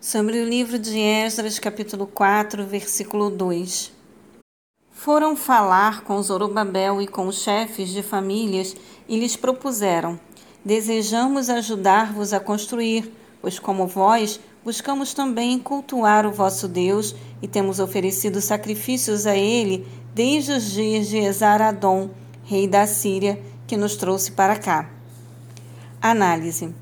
sobre o livro de Esdras, capítulo 4, versículo 2. Foram falar com Zorobabel e com os chefes de famílias e lhes propuseram: Desejamos ajudar-vos a construir, pois como vós, buscamos também cultuar o vosso Deus e temos oferecido sacrifícios a ele desde os dias de Esar Adon, rei da Síria, que nos trouxe para cá. Análise.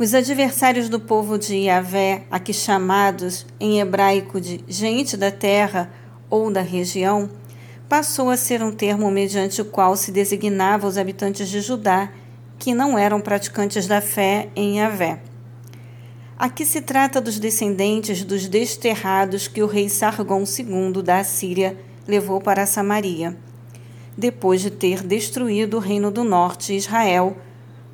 Os adversários do povo de Yavé, aqui chamados em hebraico de gente da terra ou da região, passou a ser um termo mediante o qual se designava os habitantes de Judá, que não eram praticantes da fé em Yavé. Aqui se trata dos descendentes dos desterrados que o rei Sargon II da Síria levou para Samaria, depois de ter destruído o reino do norte, Israel,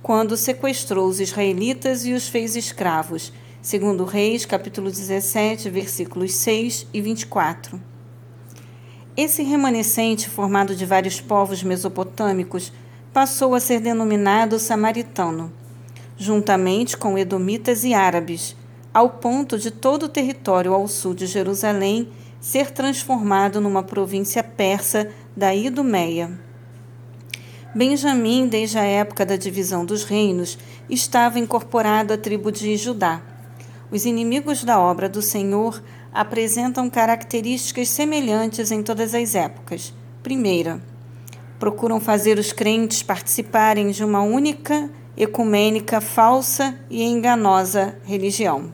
quando sequestrou os israelitas e os fez escravos, segundo Reis, capítulo 17, versículos 6 e 24. Esse remanescente, formado de vários povos mesopotâmicos, passou a ser denominado samaritano, juntamente com edomitas e árabes, ao ponto de todo o território ao sul de Jerusalém ser transformado numa província persa da Idumeia. Benjamim, desde a época da divisão dos reinos, estava incorporado à tribo de Judá. Os inimigos da obra do Senhor apresentam características semelhantes em todas as épocas. Primeira, procuram fazer os crentes participarem de uma única, ecumênica, falsa e enganosa religião.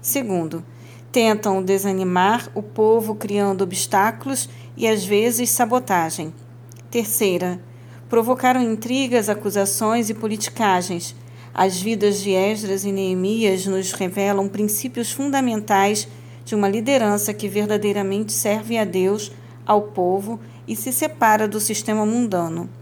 Segundo, tentam desanimar o povo criando obstáculos e, às vezes, sabotagem. Terceira, provocaram intrigas, acusações e politicagens. As vidas de Esdras e Neemias nos revelam princípios fundamentais de uma liderança que verdadeiramente serve a Deus, ao povo e se separa do sistema mundano.